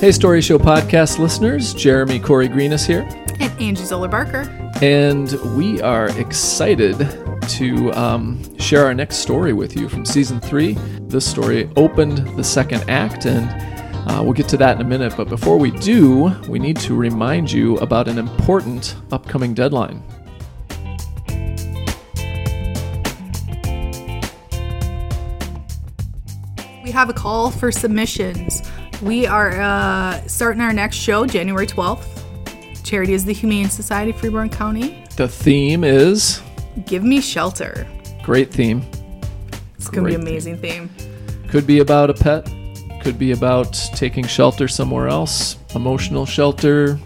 Hey, Story Show podcast listeners, Jeremy Corey Greenis here. And Angie Zoller Barker. And we are excited to share our next story with you from season 3. This story opened the second act, and we'll get to that in a minute. But before we do, we need to remind you about an important upcoming deadline. We have a call for submissions. We are starting our next show January 12th. Charity is the Humane Society, Freeborn County. The theme is... Give me shelter. Great theme. It's going to be an amazing theme. Could be about a pet. Could be about taking shelter somewhere else. Emotional shelter.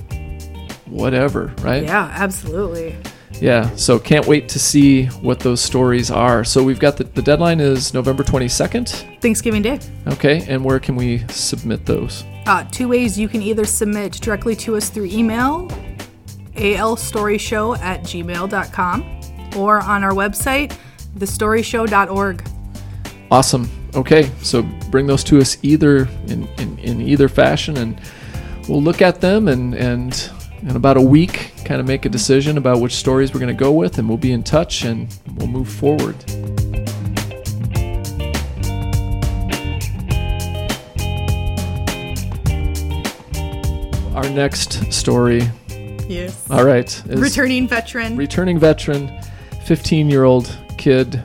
Whatever, right? Yeah, absolutely. Yeah, so can't wait to see what those stories are. So we've got the deadline is November 22nd. Thanksgiving Day. Okay, and where can we submit those? Two ways. You can either submit directly to us through email, alstoryshow@gmail.com, or on our website, thestoryshow.org. Awesome. Okay, so bring those to us either in either fashion, and we'll look at them and in about a week, kind of make a decision about which stories we're going to go with, and we'll be in touch and we'll move forward. Our next story. Yes. All right. Is Returning veteran, 15-year-old kid,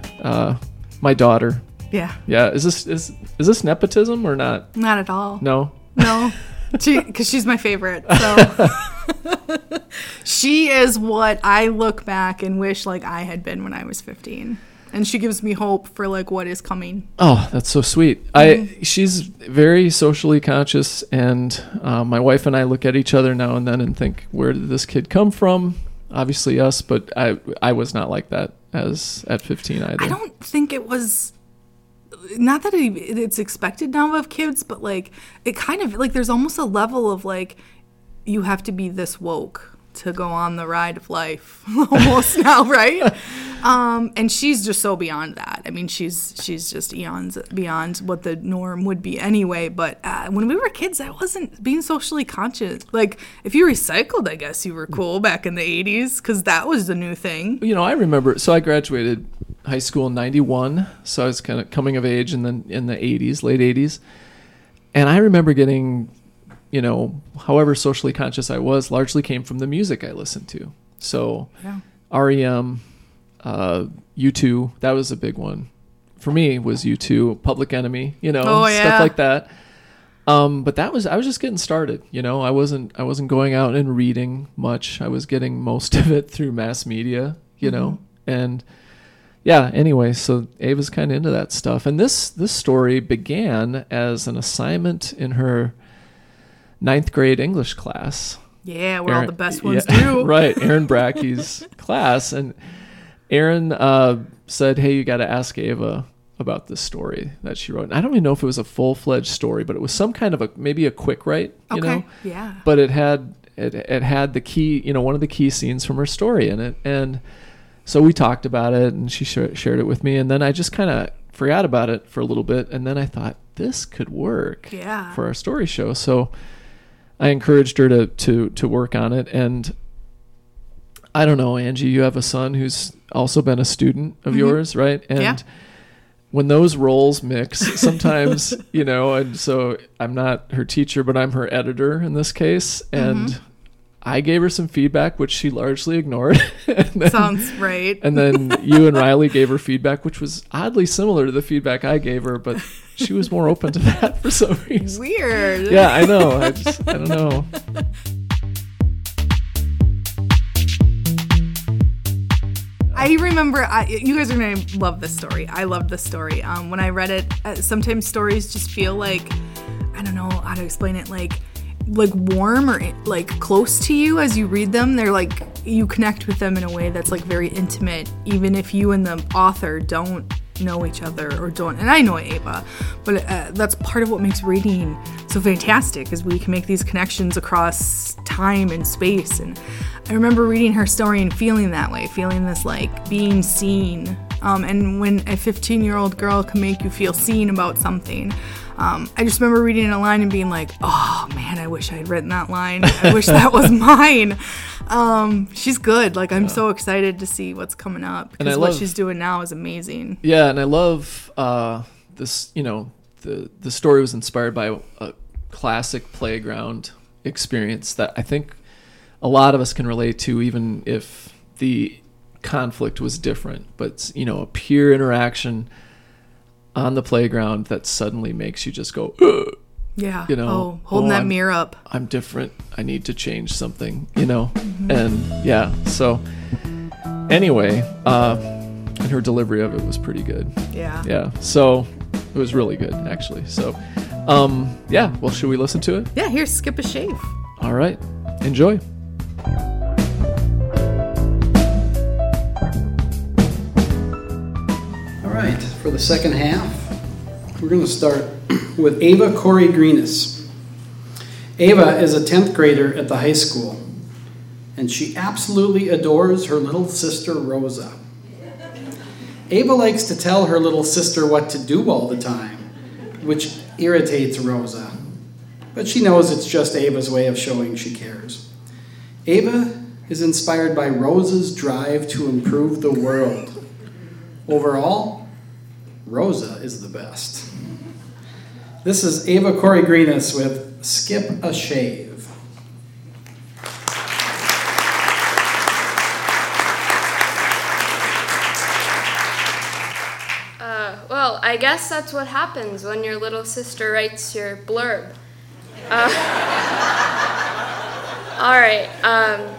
my daughter. Yeah. Yeah. Is this nepotism or not? Not at all. No. Because she's my favorite. So. She is what I look back and wish like I had been when I was 15, and she gives me hope for like what is coming. Oh, that's so sweet. Mm-hmm. She's very socially conscious, and my wife and I look at each other now and then and think, where did this kid come from? Obviously us, but I was not like that as at 15 either. I don't think it was. Not that it's expected now of kids, but like it kind of like there's almost a level of like. You have to be this woke to go on the ride of life almost now, right? And she's just so beyond that. I mean, she's just eons beyond what the norm would be anyway. But when we were kids, that wasn't being socially conscious. Like, if you recycled, I guess you were cool back in the 80s because that was the new thing. You know, I remember, so I graduated high school in 91. So I was kind of coming of age and then in the 80s, late 80s. And I remember getting... You know, however socially conscious I was, largely came from the music I listened to. So yeah. REM, U2, that was a big one. For me was U2, Public Enemy, you know, stuff like that. But I was just getting started, you know. I wasn't going out and reading much. I was getting most of it through mass media, you know. And yeah, anyway, so Ava's kind of into that stuff. And this story began as an assignment in her 9th grade English class. Yeah, where all the best ones do. Right, Aaron Brackey's class. And Aaron said, hey, you got to ask Ava about this story that she wrote. And I don't even know if it was a full-fledged story, but it was some kind of maybe a quick write, you know? Yeah. But it had the key, you know, one of the key scenes from her story in it. And so we talked about it, and she shared it with me. And then I just kind of forgot about it for a little bit. And then I thought, this could work for our story show. So... I encouraged her to work on it, and I don't know, Angie, you have a son who's also been a student of yours, right? And when those roles mix, sometimes, you know, and so I'm not her teacher, but I'm her editor in this case, and I gave her some feedback, which she largely ignored. Sounds right. And then you and Riley gave her feedback, which was oddly similar to the feedback I gave her, but she was more open to that for some reason. Weird. Yeah, I know. I don't know. I remember, you guys are going to love this story. I loved this story. When I read it, sometimes stories just feel like, I don't know how to explain it, like warm or like close to you as you read them. They're like you connect with them in a way that's like very intimate, even if you and the author don't know each other or don't. And I know Ava, but that's part of what makes reading so fantastic is we can make these connections across time and space. And I remember reading her story and feeling that way, feeling this like being seen and when a 15-year-old girl can make you feel seen about something. I just remember reading a line and being like, oh, man, I wish I had written that line. I wish that was mine. She's good. Like, I'm so excited to see what's coming up, because what she's doing now is amazing. Yeah, and I love this, you know, the story was inspired by a classic playground experience that I think a lot of us can relate to, even if the conflict was different. But, you know, a peer interaction on the playground that suddenly makes you just go, ugh. Yeah. You know, holding that mirror up. I'm different. I need to change something, you know? Mm-hmm. And yeah. So anyway, and her delivery of it was pretty good. Yeah. Yeah. So it was really good, actually. So, yeah. Well, should we listen to it? Yeah. Here, skip a shave. All right. Enjoy. All right. For the second half, we're going to start with Ava Corey-Greenis. Ava is a 10th grader at the high school, and she absolutely adores her little sister, Rosa. Ava likes to tell her little sister what to do all the time, which irritates Rosa, but she knows it's just Ava's way of showing she cares. Ava is inspired by Rosa's drive to improve the world. Overall, Rosa is the best. This is Ava Corey-Greenis with Skip a Shave. Well, I guess that's what happens when your little sister writes your blurb. All right.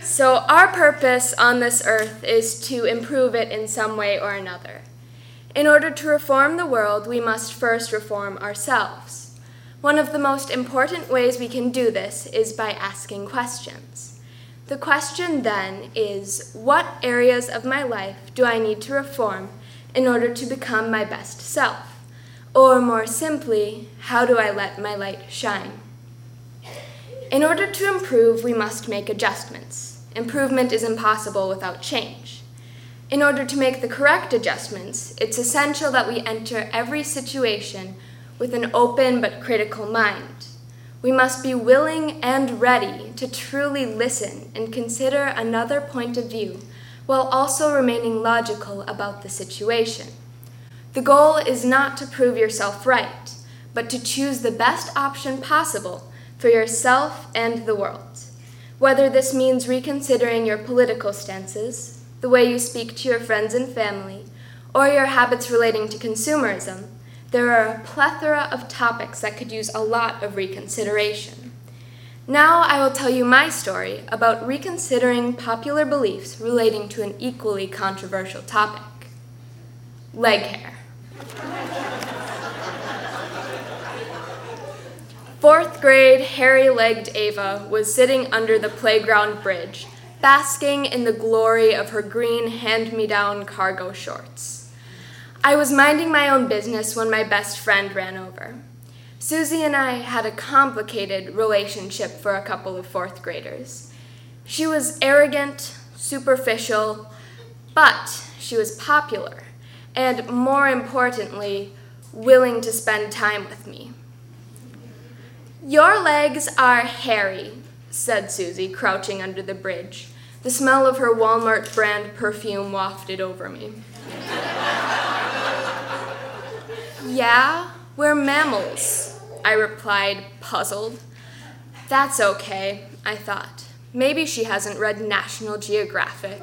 So our purpose on this earth is to improve it in some way or another. In order to reform the world, we must first reform ourselves. One of the most important ways we can do this is by asking questions. The question then is, what areas of my life do I need to reform in order to become my best self? Or more simply, how do I let my light shine? In order to improve, we must make adjustments. Improvement is impossible without change. In order to make the correct adjustments, it's essential that we enter every situation with an open but critical mind. We must be willing and ready to truly listen and consider another point of view, while also remaining logical about the situation. The goal is not to prove yourself right, but to choose the best option possible for yourself and the world. Whether this means reconsidering your political stances, the way you speak to your friends and family, or your habits relating to consumerism, there are a plethora of topics that could use a lot of reconsideration. Now I will tell you my story about reconsidering popular beliefs relating to an equally controversial topic: leg hair. 4th grade hairy-legged Ava was sitting under the playground bridge, basking in the glory of her green hand-me-down cargo shorts. I was minding my own business when my best friend ran over. Susie and I had a complicated relationship for a couple of 4th graders. She was arrogant, superficial, but she was popular, and more importantly, willing to spend time with me. "Your legs are hairy," said Susie, crouching under the bridge. The smell of her Walmart brand perfume wafted over me. "Yeah, we're mammals," I replied, puzzled. That's okay, I thought. Maybe she hasn't read National Geographic.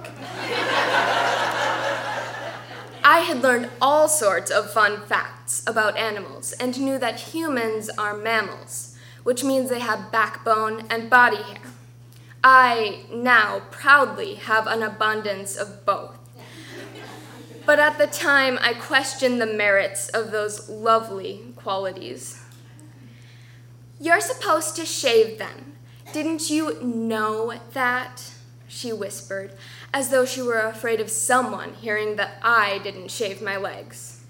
I had learned all sorts of fun facts about animals and knew that humans are mammals, which means they have backbone and body hair. I now proudly have an abundance of both. But at the time, I questioned the merits of those lovely qualities. "You're supposed to shave them. Didn't you know that?" she whispered, as though she were afraid of someone hearing that I didn't shave my legs.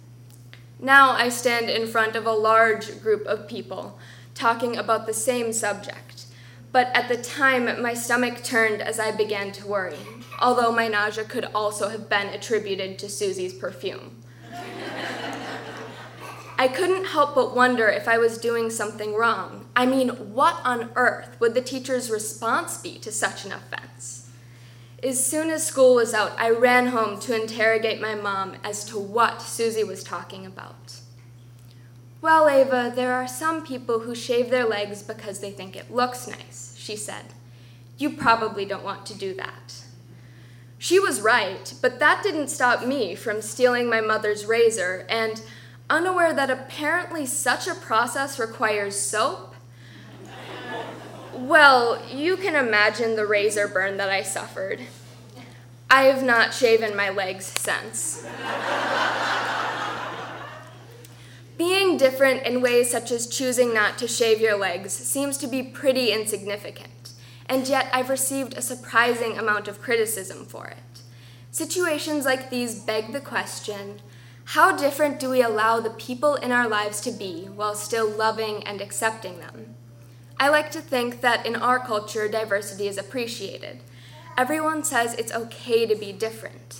Now I stand in front of a large group of people, talking about the same subject, but at the time my stomach turned as I began to worry, although my nausea could also have been attributed to Susie's perfume. I couldn't help but wonder if I was doing something wrong. I mean, what on earth would the teacher's response be to such an offense? As soon as school was out, I ran home to interrogate my mom as to what Susie was talking about. Well, Ava, there are some people who shave their legs because they think it looks nice, she said. You probably don't want to do that. She was right, but that didn't stop me from stealing my mother's razor, and unaware that apparently such a process requires soap? Well, you can imagine the razor burn that I suffered. I have not shaven my legs since. Being different in ways such as choosing not to shave your legs seems to be pretty insignificant, and yet I've received a surprising amount of criticism for it. Situations like these beg the question, how different do we allow the people in our lives to be while still loving and accepting them? I like to think that in our culture, diversity is appreciated. Everyone says it's okay to be different,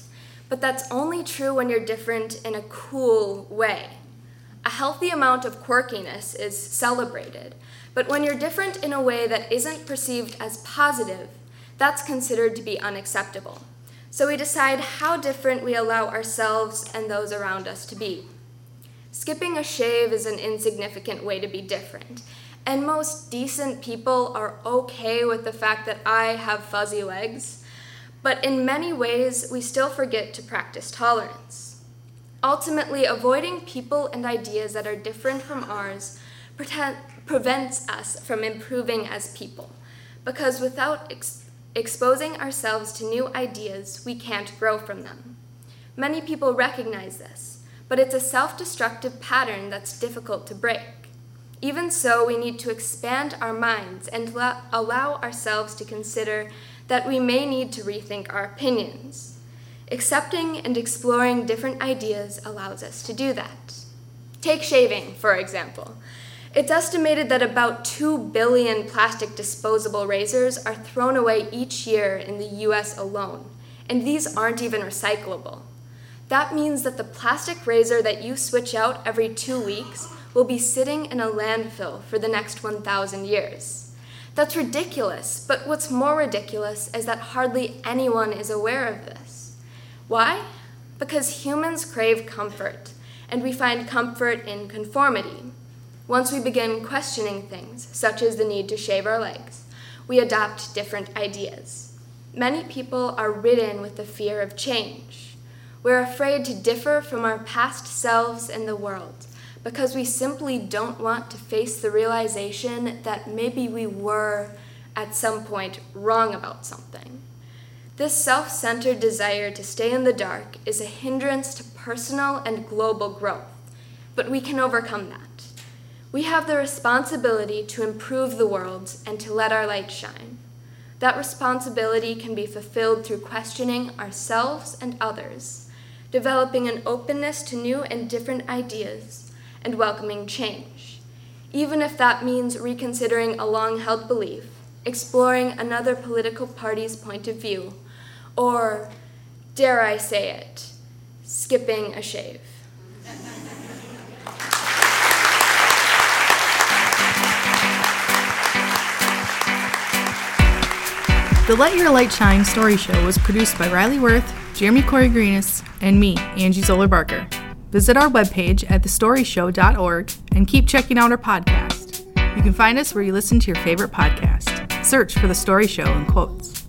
but that's only true when you're different in a cool way. A healthy amount of quirkiness is celebrated, but when you're different in a way that isn't perceived as positive, that's considered to be unacceptable. So we decide how different we allow ourselves and those around us to be. Skipping a shave is an insignificant way to be different, and most decent people are okay with the fact that I have fuzzy legs, but in many ways, we still forget to practice tolerance. Ultimately, avoiding people and ideas that are different from ours prevents us from improving as people, because without exposing ourselves to new ideas, we can't grow from them. Many people recognize this, but it's a self-destructive pattern that's difficult to break. Even so, we need to expand our minds and allow ourselves to consider that we may need to rethink our opinions. Accepting and exploring different ideas allows us to do that. Take shaving, for example. It's estimated that about 2 billion plastic disposable razors are thrown away each year in the US alone, and these aren't even recyclable. That means that the plastic razor that you switch out every 2 weeks will be sitting in a landfill for the next 1,000 years. That's ridiculous, but what's more ridiculous is that hardly anyone is aware of this. Why? Because humans crave comfort, and we find comfort in conformity. Once we begin questioning things, such as the need to shave our legs, we adopt different ideas. Many people are ridden with the fear of change. We're afraid to differ from our past selves and the world because we simply don't want to face the realization that maybe we were, at some point, wrong about something. This self-centered desire to stay in the dark is a hindrance to personal and global growth, but we can overcome that. We have the responsibility to improve the world and to let our light shine. That responsibility can be fulfilled through questioning ourselves and others, developing an openness to new and different ideas, and welcoming change. Even if that means reconsidering a long-held belief, exploring another political party's point of view, or, dare I say it, skipping a shave. The Let Your Light Shine Story Show was produced by Riley Wirth, Jeremy Corey-Greenis, and me, Angie Zoller Barker. Visit our webpage at thestoryshow.org and keep checking out our podcast. You can find us where you listen to your favorite podcast. Search for The Story Show in quotes.